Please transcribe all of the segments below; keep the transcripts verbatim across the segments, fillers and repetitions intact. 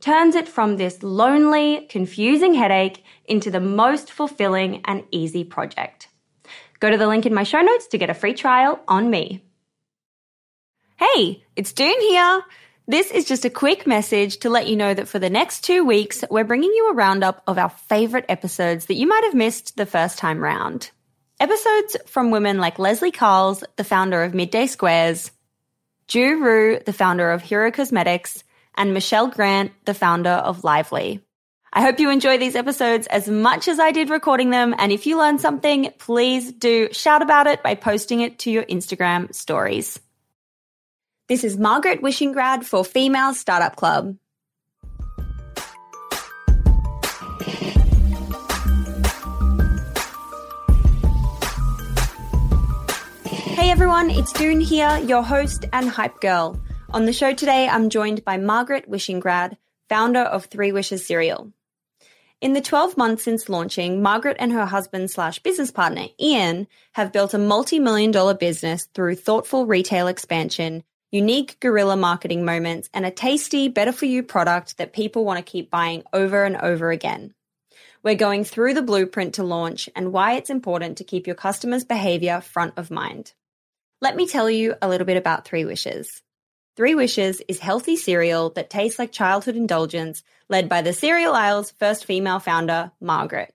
turns it from this lonely, confusing headache into the most fulfilling and easy project. Go to the link in my show notes to get a free trial on me. Hey, it's Dune here. This is just a quick message to let you know that for the next two weeks, we're bringing you a roundup of our favorite episodes that you might have missed the first time round. Episodes from women like Leslie Carls, the founder of Midday Squares, Ju Ru, the founder of Hero Cosmetics, and Michelle Grant, the founder of Lively. I hope you enjoy these episodes as much as I did recording them, and if you learn something, please do shout about it by posting it to your Instagram stories. This is Margaret Wishingrad for Female Startup Club. Hey everyone, it's Dune here, your host and Hype Girl. On the show today, I'm joined by Margaret Wishingrad, founder of Three Wishes cereal. In the twelve months since launching, Margaret and her husband slash business partner, Ian, have built a multi-million dollar business through thoughtful retail expansion, unique guerrilla marketing moments, and a tasty, better-for-you product that people want to keep buying over and over again. We're going through the blueprint to launch and why it's important to keep your customers' behavior front of mind. Let me tell you a little bit about Three Wishes. Three Wishes is healthy cereal that tastes like childhood indulgence, led by the cereal aisle's first female founder, Margaret.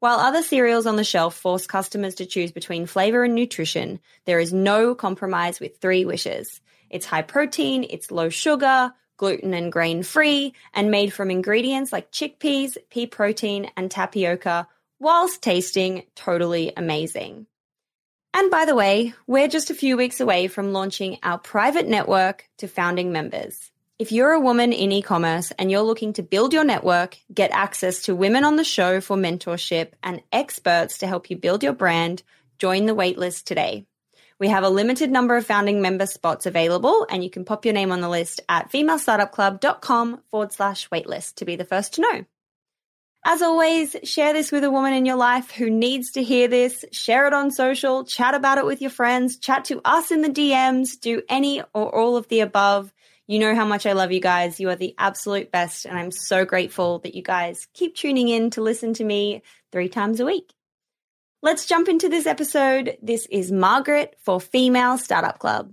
While other cereals on the shelf force customers to choose between flavor and nutrition, there is no compromise with Three Wishes. It's high protein, it's low sugar, gluten and grain-free, and made from ingredients like chickpeas, pea protein, and tapioca, whilst tasting totally amazing. And by the way, we're just a few weeks away from launching our private network to founding members. If you're a woman in e-commerce and you're looking to build your network, get access to women on the show for mentorship and experts to help you build your brand, join the waitlist today. We have a limited number of founding member spots available, and you can pop your name on the list at female startup club dot com forward slash waitlist to be the first to know. As always, share this with a woman in your life who needs to hear this. Share it on social, chat about it with your friends, chat to us in the D Ms, do any or all of the above. You know how much I love you guys. You are the absolute best, and I'm so grateful that you guys keep tuning in to listen to me three times a week. Let's jump into this episode. This is Margaret for Female Startup Club.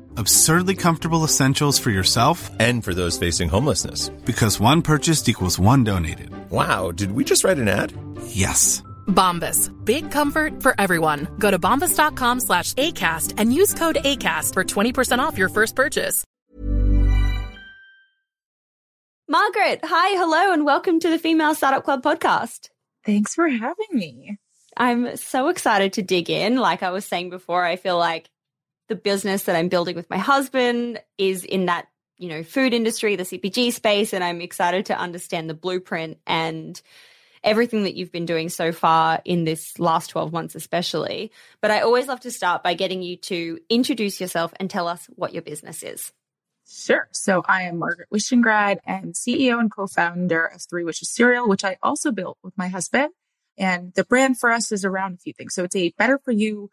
Absurdly comfortable essentials for yourself and for those facing homelessness. Because one purchased equals one donated. Wow, did we just write an ad? Yes. Bombas. Big comfort for everyone. Go to bombas.com slash ACAST and use code ACAST for twenty percent off your first purchase. Margaret, hi, hello, and welcome to the Female Startup Club podcast. Thanks for having me. I'm so excited to dig in. Like I was saying before, I feel like the business that I'm building with my husband is in that, you know, food industry, the C P G space, and I'm excited to understand the blueprint and everything that you've been doing so far in this last twelve months especially. But I always love to start by getting you to introduce yourself and tell us what your business is. Sure. So I am Margaret Wishingrad and C E O and co-founder of Three Wishes Cereal, which I also built with my husband. And the brand for us is around a few things. So it's a better for you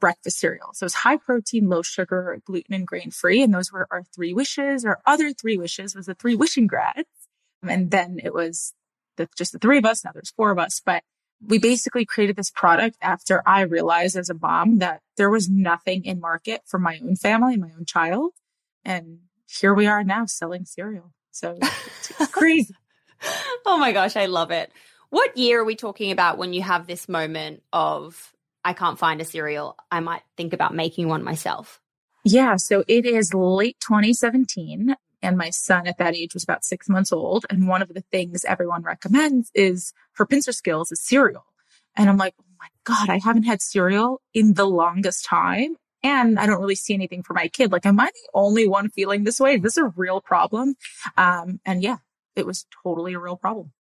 breakfast cereal. So it's high protein, low sugar, gluten, and grain free. And those were our three wishes. Our other three wishes was the Three Wishingrads. And then it was the, just the three of us. Now there's four of us. But we basically created this product after I realized as a mom that there was nothing in market for my own family and my own child. And here we are now selling cereal. So it's crazy. Oh my gosh, I love it. What year are we talking about when you have this moment of, I can't find a cereal, I might think about making one myself? Yeah. So it is late twenty seventeen. And my son at that age was about six months old. And one of the things everyone recommends is for pincer skills is cereal. And I'm like, oh my God, I haven't had cereal in the longest time. And I don't really see anything for my kid. Like, am I the only one feeling this way? Is this a real problem? Um, and yeah, it was totally a real problem.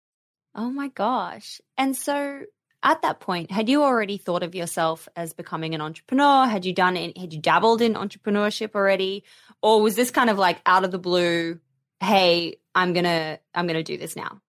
Oh my gosh. And so at that point, had you already thought of yourself as becoming an entrepreneur? Had you done it? Had you dabbled in entrepreneurship already? Or was this kind of like out of the blue, hey, I'm going to, I'm going to do this now?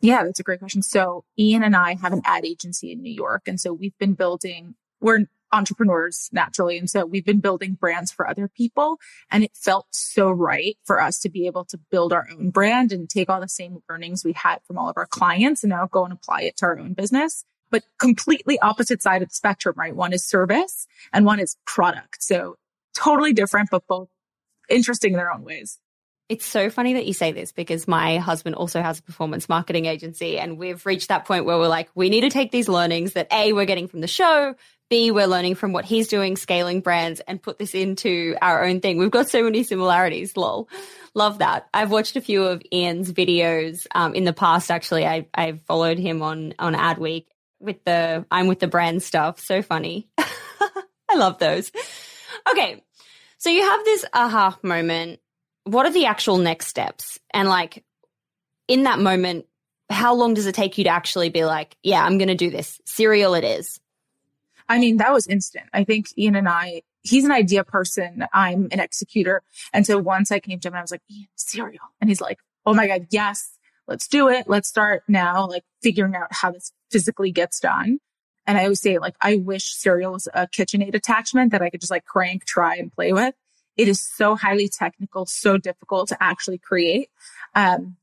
Yeah, that's a great question. So Ian and I have an ad agency in New York. And so we've been building, we're entrepreneurs naturally. And so we've been building brands for other people. And it felt so right for us to be able to build our own brand and take all the same learnings we had from all of our clients and now go and apply it to our own business. But completely opposite side of the spectrum, right? One is service and one is product. So totally different, but both interesting in their own ways. It's so funny that you say this because my husband also has a performance marketing agency, and we've reached that point where we're like, we need to take these learnings that A, we're getting from the show, B, we're learning from what he's doing, scaling brands, and put this into our own thing. We've got so many similarities, lol. Love that. I've watched a few of Ian's videos um, in the past, actually. I, I followed him on, on Adweek with the I'm with the brand stuff. So funny. I love those. Okay. So you have this aha moment. What are the actual next steps? And like in that moment, how long does it take you to actually be like, yeah, I'm going to do this. Cereal it is. I mean, that was instant. I think Ian and I, he's an idea person. I'm an executor. And so once I came to him and I was like, Ian, cereal. And he's like, oh my God, yes, let's do it. Let's start now, like figuring out how this physically gets done. And I always say, like, I wish cereal was a KitchenAid attachment that I could just like crank, try and play with. It is so highly technical, so difficult to actually create. Um,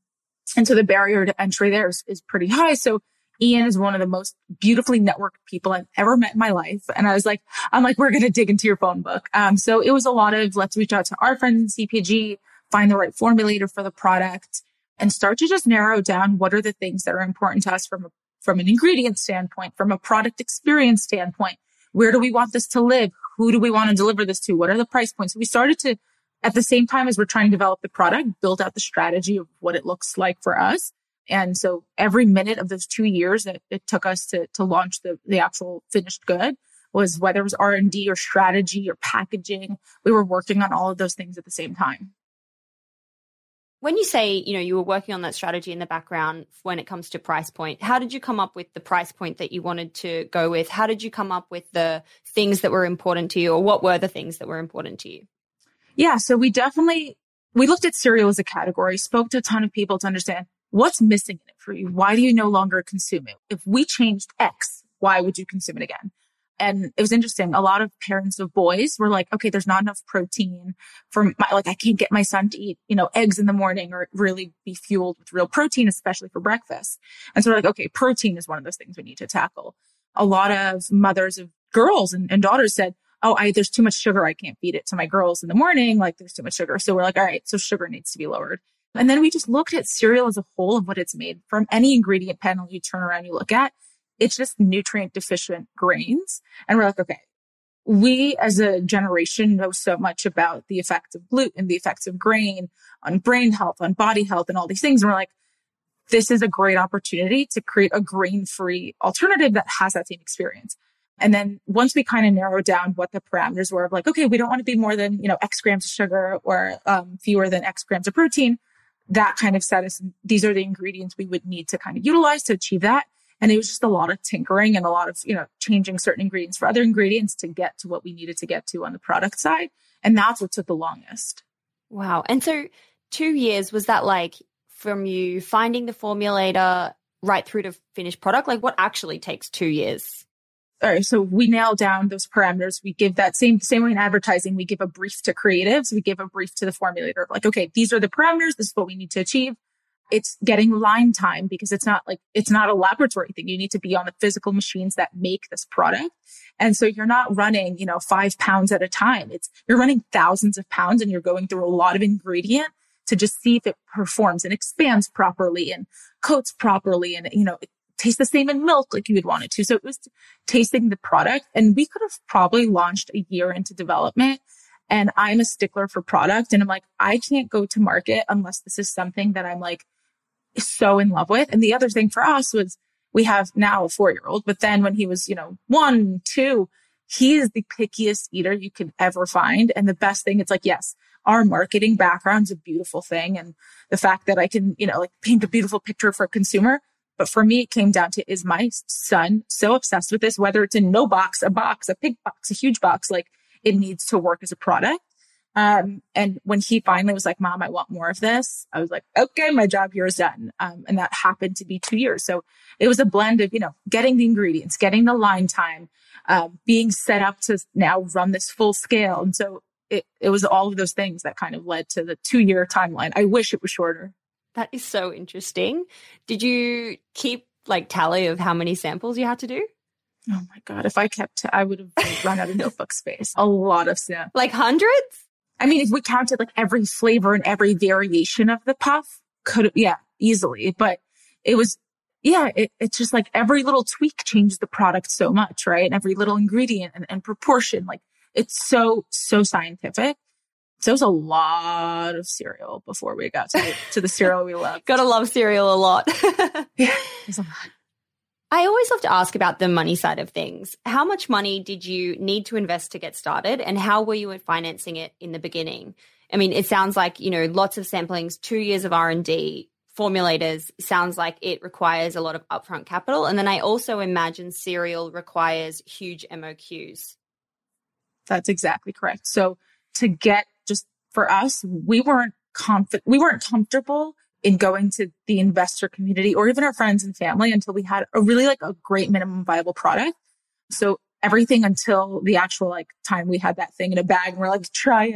and so the barrier to entry there is, is pretty high. So Ian is one of the most beautifully networked people I've ever met in my life. And I was like, I'm like, we're going to dig into your phone book. Um, so it was a lot of let's reach out to our friends in C P G, find the right formulator for the product, and start to just narrow down what are the things that are important to us from a, from an ingredient standpoint, from a product experience standpoint. Where do we want this to live? Who do we want to deliver this to? What are the price points? We started to, at the same time as we're trying to develop the product, build out the strategy of what it looks like for us. And so every minute of those two years that it took us to to launch the, the actual finished good was whether it was R and D or strategy or packaging, we were working on all of those things at the same time. When you say, you know, you were working on that strategy in the background when it comes to price point, how did you come up with the price point that you wanted to go with? How did you come up with the things that were important to you, or what were the things that were important to you? Yeah, so we definitely, we looked at cereal as a category, spoke to a ton of people to understand what's missing in it for you. Why do you no longer consume it? If we changed X, why would you consume it again? And it was interesting. A lot of parents of boys were like, okay, there's not enough protein for my, like, I can't get my son to eat, you know, eggs in the morning or really be fueled with real protein, especially for breakfast. And so we're like, okay, protein is one of those things we need to tackle. A lot of mothers of girls and, and daughters said, oh, I, there's too much sugar. I can't feed it to my girls in the morning. Like, there's too much sugar. So we're like, all right, so sugar needs to be lowered. And then we just looked at cereal as a whole of what it's made from. Any ingredient panel you turn around, you look at, it's just nutrient deficient grains. And we're like, okay, we as a generation know so much about the effects of gluten, the effects of grain on brain health, on body health, and all these things. And we're like, this is a great opportunity to create a grain-free alternative that has that same experience. And then once we kind of narrowed down what the parameters were of like, okay, we don't want to be more than, you know, X grams of sugar or um, fewer than X grams of protein, that kind of set us, these are the ingredients we would need to kind of utilize to achieve that. And it was just a lot of tinkering and a lot of, you know, changing certain ingredients for other ingredients to get to what we needed to get to on the product side. And that's what took the longest. Wow. And so two years, was that like from you finding the formulator right through to finished product? Like, what actually takes two years? All right. So we nail down those parameters. We give that same, same way in advertising, we give a brief to creatives. We give a brief to the formulator. Like, okay, these are the parameters. This is what we need to achieve. It's getting line time because it's not like, it's not a laboratory thing. You need to be on the physical machines that make this product. And so you're not running, you know, five pounds at a time. It's, you're running thousands of pounds and you're going through a lot of ingredient to just see if it performs and expands properly and coats properly. And, you know, it tastes the same in milk like you would want it to. So it was tasting the product, and we could have probably launched a year into development. And I'm a stickler for product. And I'm like, I can't go to market unless this is something that I'm like, so in love with. And the other thing for us was we have now a four-year-old, but then when he was, you know, one, two, he is the pickiest eater you could ever find. And the best thing, it's like, yes, our marketing background's a beautiful thing. And the fact that I can, you know, like paint a beautiful picture for a consumer. But for me, it came down to, is my son so obsessed with this, whether it's in no box, a box, a big box, a huge box, like it needs to work as a product. Um, and when he finally was like, Mom, I want more of this, I was like, okay, my job here is done. Um, and that happened to be two years. So it was a blend of, you know, getting the ingredients, getting the line time, uh, being set up to now run this full scale. And so it, it was all of those things that kind of led to the two year timeline. I wish it was shorter. That is so interesting. Did you keep like tally of how many samples you had to do? Oh my God. If I kept, I would have run out of notebook space. A lot of samples. Like hundreds? I mean, if we counted like every flavor and every variation of the puff, could, yeah, easily. But it was, yeah, it, it's just like every little tweak changed the product so much, right? And every little ingredient and, and proportion, like it's so, so scientific. So it was a lot of cereal before we got to, to the cereal we love. Gotta love cereal a lot. Yeah, it's a lot. I always love to ask about the money side of things. How much money did you need to invest to get started, and how were you financing it in the beginning? I mean, it sounds like, you know, lots of samplings, two years of R and D, formulators, sounds like it requires a lot of upfront capital. And then I also imagine cereal requires huge M O Qs. That's exactly correct. So to get just for us, we weren't comf- we weren't comfortable in going to the investor community or even our friends and family until we had a really like a great minimum viable product. So everything until the actual like time we had that thing in a bag and we're like, try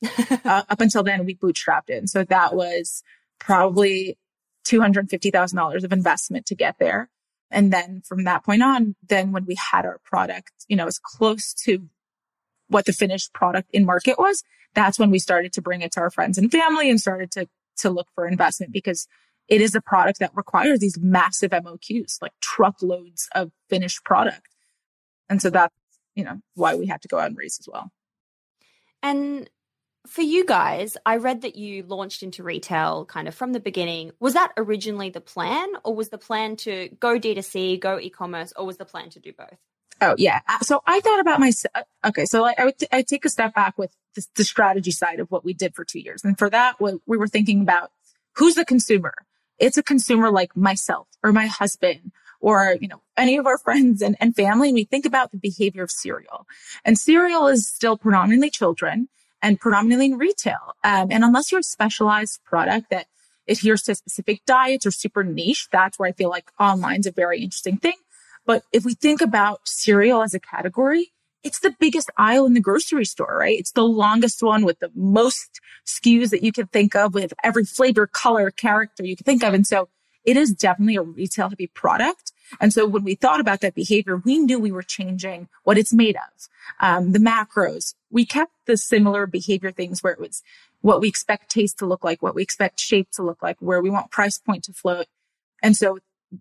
it. uh, up until then, we bootstrapped it. And so that was probably two hundred fifty thousand dollars of investment to get there. And then from that point on, then when we had our product, you know, as close to what the finished product in market was, that's when we started to bring it to our friends and family and started to to look for investment, because it is a product that requires these massive M O Qs, like truckloads of finished product. And so that's, you know, why we had to go out and raise as well. And for you guys, I read that you launched into retail kind of from the beginning. Was that originally the plan, or was the plan to go D two C, go e-commerce, or was the plan to do both? Oh, yeah. So I thought about myself. Okay. So like I would t- I take a step back with the, the strategy side of what we did for two years. And for that, what we were thinking about, who's the consumer? It's a consumer like myself or my husband or, you know, any of our friends and, and family. And we think about the behavior of cereal, and cereal is still predominantly children and predominantly in retail. Um, and unless you're a specialized product that adheres to specific diets or super niche, that's where I feel like online's a very interesting thing. But if we think about cereal as a category, it's the biggest aisle in the grocery store, right? It's the longest one with the most S K Us that you can think of, with every flavor, color, character you can think of. And so it is definitely a retail heavy product. And so when we thought about that behavior, we knew we were changing what it's made of. Um, the macros, we kept the similar behavior things where it was what we expect taste to look like, what we expect shape to look like, where we want price point to float. And so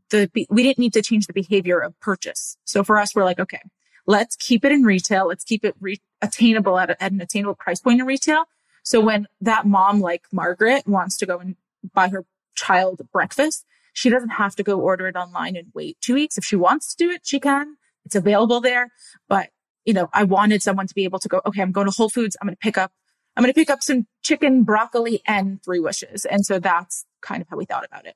The, we didn't need to change the behavior of purchase. So for us, we're like, okay, let's keep it in retail. Let's keep it re- attainable at, a, at an attainable price point in retail. So when that mom like Margaret wants to go and buy her child breakfast, she doesn't have to go order it online and wait two weeks. If she wants to do it, she can. It's available there. But, you know, I wanted someone to be able to go, okay, I'm going to Whole Foods. I'm going to pick up, I'm going to pick up some chicken, broccoli, and Three Wishes. And so that's kind of how we thought about it.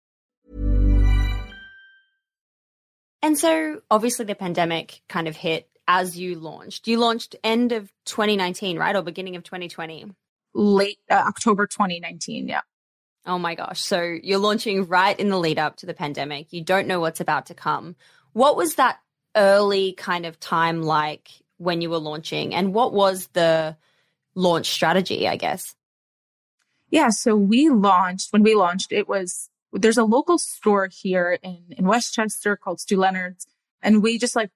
And so obviously the pandemic kind of hit as you launched. You launched end of twenty nineteen, right? Or beginning of twenty twenty? Late uh, October twenty nineteen, yeah. Oh my gosh. So you're launching right in the lead up to the pandemic. You don't know what's about to come. What was that early kind of time like when you were launching, and what was the launch strategy, I guess? Yeah. So we launched, when we launched, it was, there's a local store here in, in Westchester called Stu Leonard's. And we just like,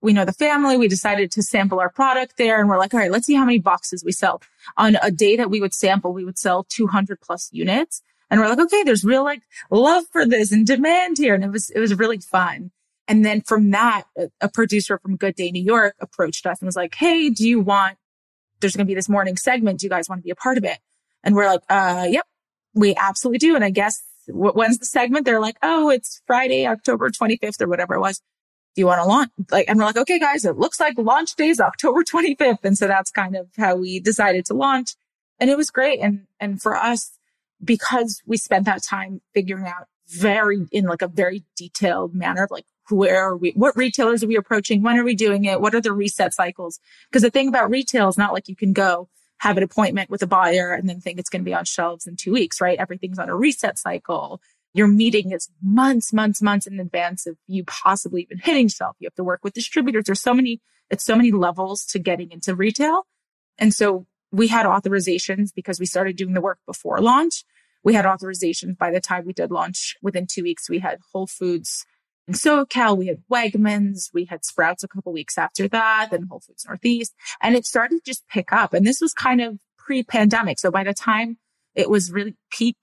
we know the family, we decided to sample our product there. And we're like, all right, let's see how many boxes we sell. On a day that we would sample, we would sell two hundred plus units. And we're like, okay, there's real like love for this and demand here. And it was, it was really fun. And then from that, a producer from Good Day New York approached us and was like, hey, do you want, there's going to be this morning segment. Do you guys want to be a part of it? And we're like, uh, yep, we absolutely do. And I guess when's the segment? They're like, oh, it's Friday, October twenty-fifth or whatever it was. Do you want to launch? Like, and we're like, okay, guys, it looks like launch day is October twenty-fifth. And so that's kind of how we decided to launch. And it was great. And, and for us, because we spent that time figuring out very, in like a very detailed manner of like, where are we, what retailers are we approaching? When are we doing it? What are the reset cycles? Because the thing about retail is not like you can go have an appointment with a buyer and then think it's going to be on shelves in two weeks, right? Everything's on a reset cycle. Your meeting is months, months, months in advance of you possibly even hitting shelf. You have to work with distributors. There's so many, it's so many levels to getting into retail. And so we had authorizations because we started doing the work before launch. We had authorizations by the time we did launch. Within two weeks, we had Whole Foods in SoCal, we had Wegmans, we had Sprouts a couple weeks after that, then Whole Foods Northeast. And it started to just pick up. And this was kind of pre-pandemic. So by the time it was really peak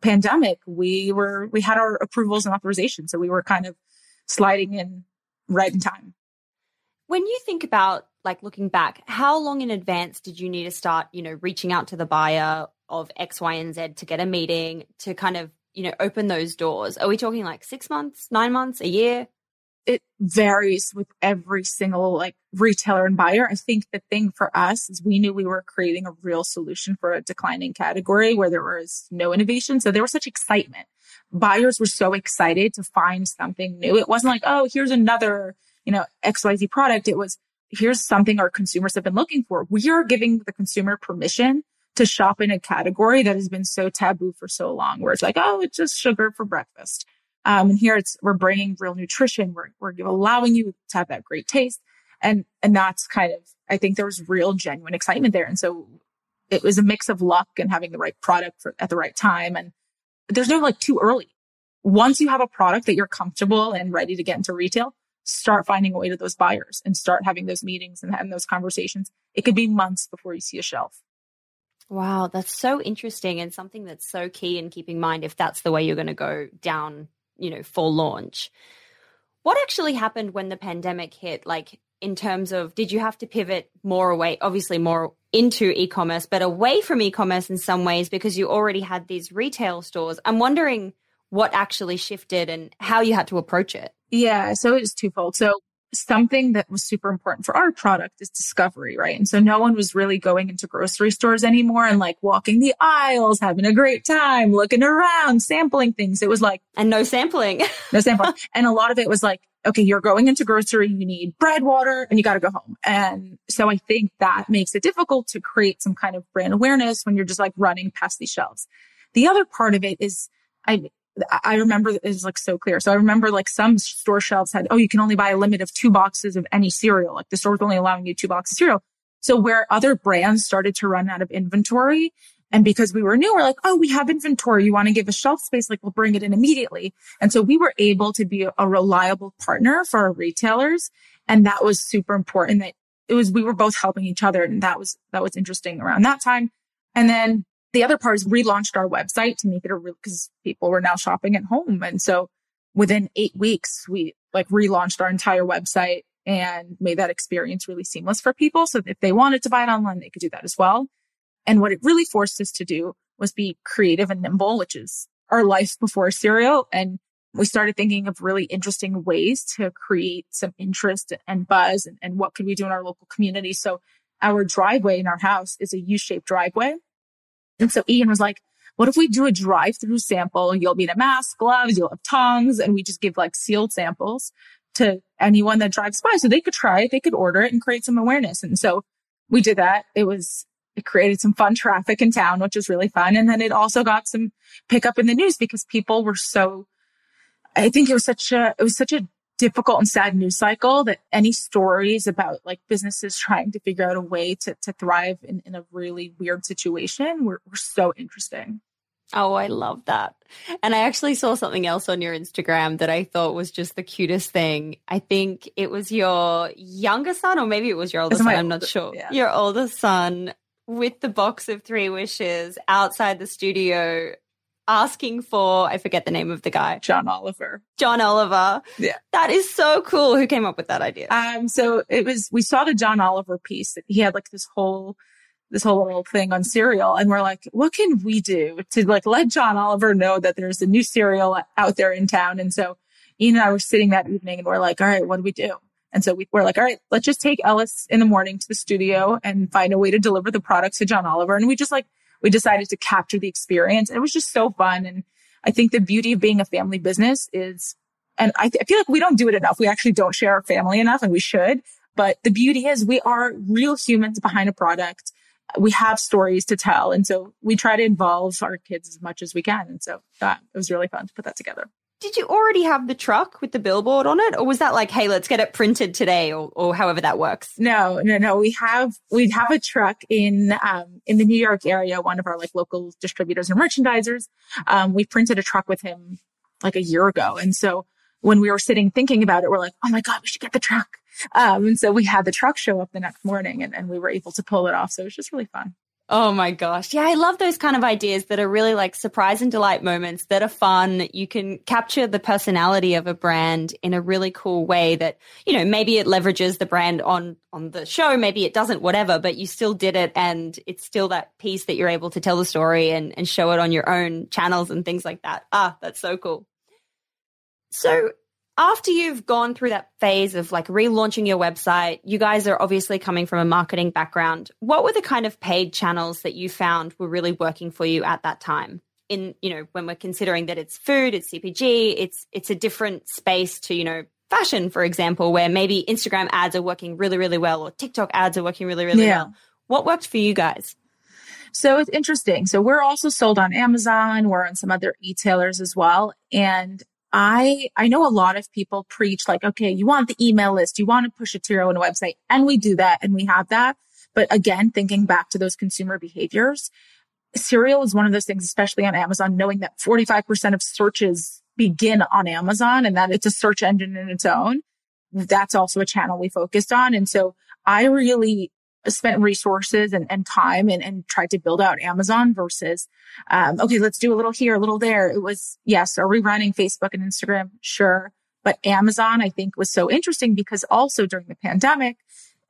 pandemic, we were, we had our approvals and authorizations. So we were kind of sliding in right in time. When you think about like looking back, how long in advance did you need to start, you know, reaching out to the buyer of X, Y, and Z to get a meeting to kind of, you know, open those doors? Are we talking like six months, nine months, a year? It varies with every single like retailer and buyer. I think the thing for us is we knew we were creating a real solution for a declining category where there was no innovation. So there was such excitement. Buyers were so excited to find something new. It wasn't like, oh, here's another, you know, X Y Z product. It was, here's something our consumers have been looking for. We are giving the consumer permission to shop in a category that has been so taboo for so long, where it's like, oh, it's just sugar for breakfast. Um, and here it's, we're bringing real nutrition. We're, we're allowing you to have that great taste. And, and that's kind of, I think there was real genuine excitement there. And so it was a mix of luck and having the right product for, at the right time. And there's no like too early. Once you have a product that you're comfortable and ready to get into retail, start finding a way to those buyers and start having those meetings and having those conversations. It could be months before you see a shelf. Wow, that's so interesting, and something that's so key in keeping in mind if that's the way you're going to go down, you know, for launch. What actually happened when the pandemic hit? Like in terms of, did you have to pivot more away, obviously more into e-commerce, but away from e-commerce in some ways because you already had these retail stores? I'm wondering what actually shifted and how you had to approach it. Yeah, so it was twofold. So something that was super important for our product is discovery, right? And so no one was really going into grocery stores anymore and like walking the aisles, having a great time, looking around, sampling things. It was like... And no sampling. no sampling. And a lot of it was like, okay, you're going into grocery, you need bread, water, and you got to go home. And so I think that makes it difficult to create some kind of brand awareness when you're just like running past these shelves. The other part of it is... I. I remember it was like so clear. So I remember like some store shelves had, oh, you can only buy a limit of two boxes of any cereal. Like the store was only allowing you two boxes of cereal. So where other brands started to run out of inventory, and because we were new, we're like, oh, we have inventory. You want to give a shelf space? Like we'll bring it in immediately. And so we were able to be a reliable partner for our retailers. And that was super important. That it was, we were both helping each other. And that was, that was interesting around that time. And then the other part is relaunched our website to make it a real, because people were now shopping at home. And so within eight weeks, we like relaunched our entire website and made that experience really seamless for people. So if they wanted to buy it online, they could do that as well. And what it really forced us to do was be creative and nimble, which is our life before cereal, and we started thinking of really interesting ways to create some interest and buzz and, and what could we do in our local community. So our driveway in our house is a U-shaped driveway. And so Ian was like, what if we do a drive-through sample? You'll need a mask, gloves, you'll have tongs, and we just give like sealed samples to anyone that drives by so they could try it, they could order it and create some awareness. And so we did that. It was, it created some fun traffic in town, which was really fun. And then it also got some pickup in the news because people were so, I think it was such a, it was such a difficult and sad news cycle that any stories about like businesses trying to figure out a way to to thrive in, in a really weird situation were, were so interesting. Oh, I love that. And I actually saw something else on your Instagram that I thought was just the cutest thing. I think it was your younger son, or maybe it was your older son. I'm not sure. Yeah. Your older son with the box of Three Wishes outside the studio asking for, I forget the name of the guy. John Oliver. John Oliver. Yeah. That is so cool. Who came up with that idea? Um, so it was, we saw the John Oliver piece. He had like this whole this whole little thing on cereal. And we're like, what can we do to like let John Oliver know that there's a new cereal out there in town? And so Ian and I were sitting that evening and we're like, all right, what do we do? And so we were like, all right, let's just take Ellis in the morning to the studio and find a way to deliver the products to John Oliver. And we just like, we decided to capture the experience. And it was just so fun. And I think the beauty of being a family business is, and I, th- I feel like we don't do it enough. We actually don't share our family enough, and we should. But the beauty is we are real humans behind a product. We have stories to tell. And so we try to involve our kids as much as we can. And so that it was really fun to put that together. Did you already have the truck with the billboard on it? Or was that like, hey, let's get it printed today, or, or however that works? No, no, no. We have, we have a truck in, um, in the New York area, one of our like local distributors and merchandisers. Um, we printed a truck with him like a year ago. And so when we were sitting thinking about it, we're like, oh my God, we should get the truck. Um, and so we had the truck show up the next morning, and, and we were able to pull it off. So it was just really fun. Oh my gosh. Yeah. I love those kind of ideas that are really like surprise and delight moments that are fun. You can capture the personality of a brand in a really cool way that, you know, maybe it leverages the brand on, on the show. Maybe it doesn't, whatever, but you still did it. And it's still that piece that you're able to tell the story and, and show it on your own channels and things like that. Ah, that's so cool. So after you've gone through that phase of like relaunching your website, you guys are obviously coming from a marketing background. What were the kind of paid channels that you found were really working for you at that time? In, you know, when we're considering that it's food, it's C P G, it's it's a different space to, you know, fashion, for example, where maybe Instagram ads are working really, really well, or TikTok ads are working really, really yeah. well. What worked for you guys? So it's interesting. So we're also sold on Amazon. We're on some other e-tailers as well. And I, I know a lot of people preach like, okay, you want the email list, you want to push it to your own website. And we do that and we have that. But again, thinking back to those consumer behaviors, cereal is one of those things, especially on Amazon, knowing that forty-five percent of searches begin on Amazon and that it's a search engine in its own. That's also a channel we focused on. And so I really spent resources and, and time and, and tried to build out Amazon versus, um, okay, let's do a little here, a little there. It was, yes, are we running Facebook and Instagram? Sure. But Amazon, I think, was so interesting because also during the pandemic,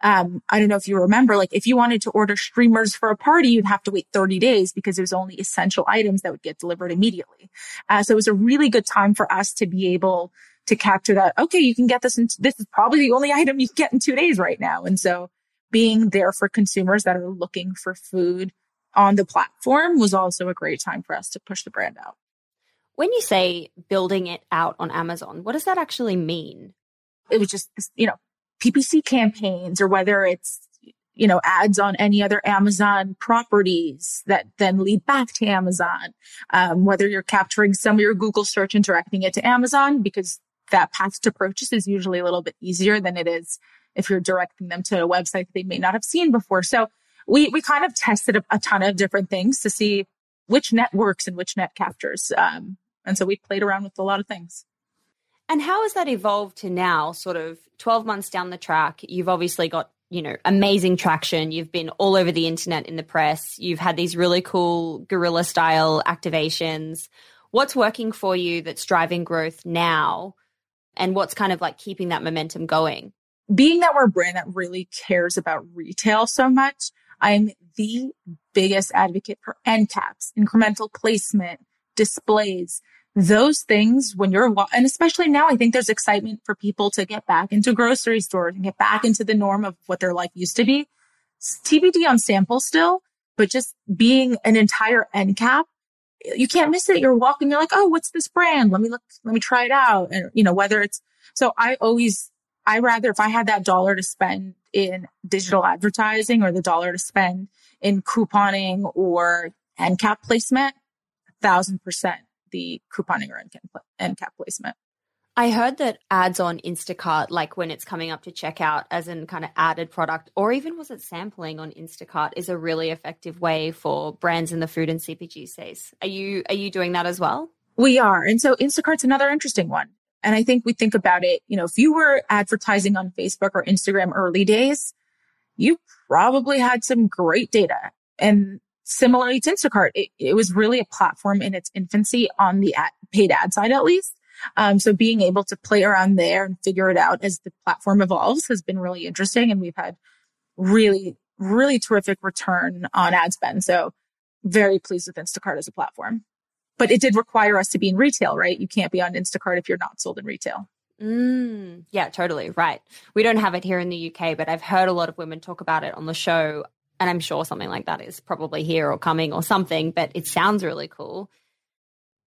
um, I don't know if you remember, like if you wanted to order streamers for a party, you'd have to wait thirty days because it was only essential items that would get delivered immediately. Uh, so it was a really good time for us to be able to capture that. Okay, you can get this. In t- this is probably the only item you can get in two days right now. And so being there for consumers that are looking for food on the platform was also a great time for us to push the brand out. When you say building it out on Amazon, what does that actually mean? It was just, you know, P P C campaigns, or whether it's, you know, ads on any other Amazon properties that then lead back to Amazon, um, whether you're capturing some of your Google search and directing it to Amazon, because that path to purchase is usually a little bit easier than it is if you're directing them to a website that they may not have seen before. So we we kind of tested a, a ton of different things to see which net works and which net captures. Um, and so we played around with a lot of things. And how has that evolved to now, sort of twelve months down the track? You've obviously got, you know, amazing traction. You've been all over the internet in the press. You've had these really cool guerrilla style activations. What's working for you that's driving growth now? And what's kind of like keeping that momentum going? Being that we're a brand that really cares about retail so much, I'm the biggest advocate for end caps, incremental placement, displays. those things when you're, and especially now, I think there's excitement for people to get back into grocery stores and get back into the norm of what their life used to be. T B D on sample still, but just being an entire end cap, you can't miss it. You're walking, you're like, oh, what's this brand? Let me look, let me try it out. And, you know, whether it's, so I always, I rather, if I had that dollar to spend in digital advertising or the dollar to spend in couponing or end cap placement, a thousand percent the couponing or end cap placement. I heard that ads on Instacart, like when it's coming up to checkout as an kind of added product, or even was it sampling on Instacart, is a really effective way for brands in the food and C P G space. Are you are you doing that as well? We are. And so Instacart's another interesting one. And I think we think about it, you know, if you were advertising on Facebook or Instagram early days, you probably had some great data. And similarly to Instacart, it, it was really a platform in its infancy on the ad, paid ad side, at least. Um, so being able to play around there and figure it out as the platform evolves has been really interesting. And we've had really, really terrific return on ad spend. So very pleased with Instacart as a platform. But it did require us to be in retail, right? You can't be on Instacart if you're not sold in retail. Mm, yeah, totally. Right. We don't have it here in the U K, but I've heard a lot of women talk about it on the show. And I'm sure something like that is probably here or coming or something, but it sounds really cool.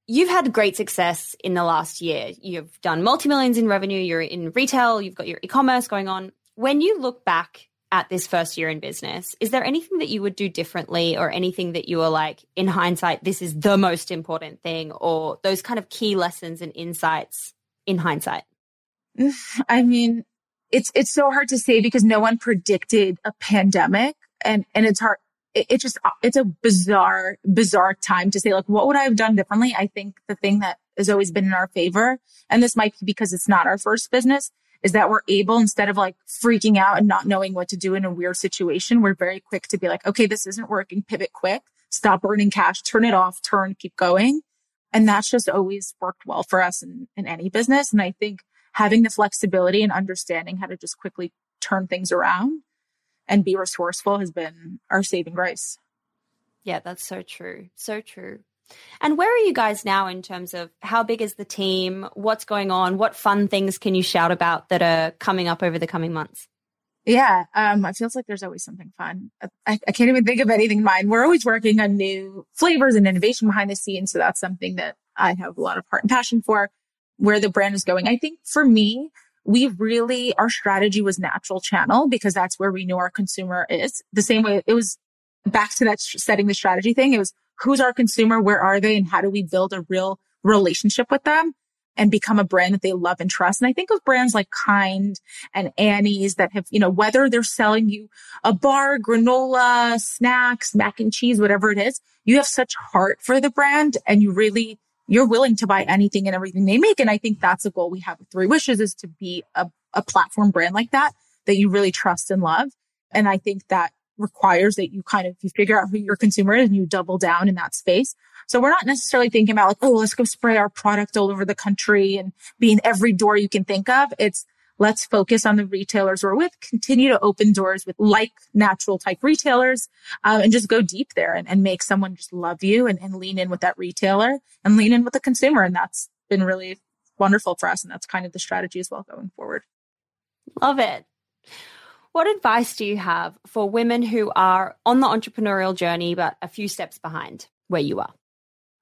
You've had great success in the last year. You've done multi-millions in revenue. You're in retail. You've got your e-commerce going on. When you look back at this first year in business, is there anything that you would do differently or anything that you were like, in hindsight, this is the most important thing, or those kind of key lessons and insights in hindsight? I mean, it's it's so hard to say because no one predicted a pandemic, and, and it's hard. It, it just, it's a bizarre, bizarre time to say, like, what would I have done differently? I think the thing that has always been in our favor, and this might be because it's not our first business, is that we're able, instead of like freaking out and not knowing what to do in a weird situation, we're very quick to be like, okay, this isn't working, pivot quick, stop burning cash, turn it off, turn, keep going. And that's just always worked well for us in, in any business. And I think having the flexibility and understanding how to just quickly turn things around and be resourceful has been our saving grace. Yeah, that's so true. So true. And where are you guys now in terms of how big is the team? What's going on? What fun things can you shout about that are coming up over the coming months? Yeah, um, it feels like there's always something fun. I, I can't even think of anything in mind. We're always working on new flavors and innovation behind the scenes. So that's something that I have a lot of heart and passion for, where the brand is going. I think for me, we really, our strategy was natural channel because that's where we knew our consumer is. The same way it was back to that setting the strategy thing. It was, who's our consumer? Where are they? And how do we build a real relationship with them and become a brand that they love and trust? And I think of brands like Kind and Annie's that have, you know, whether they're selling you a bar, granola, snacks, mac and cheese, whatever it is, you have such heart for the brand and you really, you're willing to buy anything and everything they make. And I think that's a goal we have with Three Wishes, is to be a, a platform brand like that, that you really trust and love. And I think that requires that you kind of, you figure out who your consumer is and you double down in that space. So we're not necessarily thinking about like, oh, let's go spray our product all over the country and be in every door you can think of. It's let's focus on the retailers we're with, continue to open doors with like natural type retailers, um, and just go deep there and, and make someone just love you and, and lean in with that retailer and lean in with the consumer. And that's been really wonderful for us. And that's kind of the strategy as well going forward. Love it. What advice do you have for women who are on the entrepreneurial journey, but a few steps behind where you are?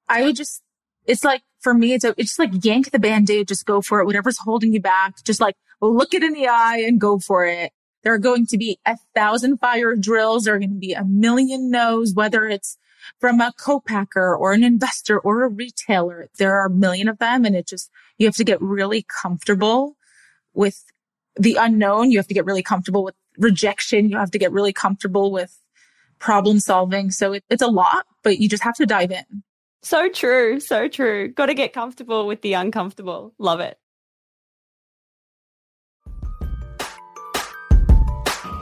I would just, it's like, for me, it's, a, it's just like yank the Band-Aid, just go for it. Whatever's holding you back, just like look it in the eye and go for it. There are going to be a thousand fire drills. There are going to be a million no's, whether it's from a co-packer or an investor or a retailer. There are a million of them. And it just, you have to get really comfortable with the unknown. You have to get really comfortable with rejection. You have to get really comfortable with problem solving. So it, it's a lot, but you just have to dive in. So true. So true. Got to get comfortable with the uncomfortable. Love it.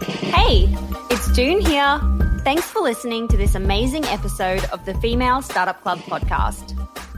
Hey, it's June here. Thanks for listening to this amazing episode of the Female Startup Club podcast.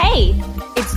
Hey, it's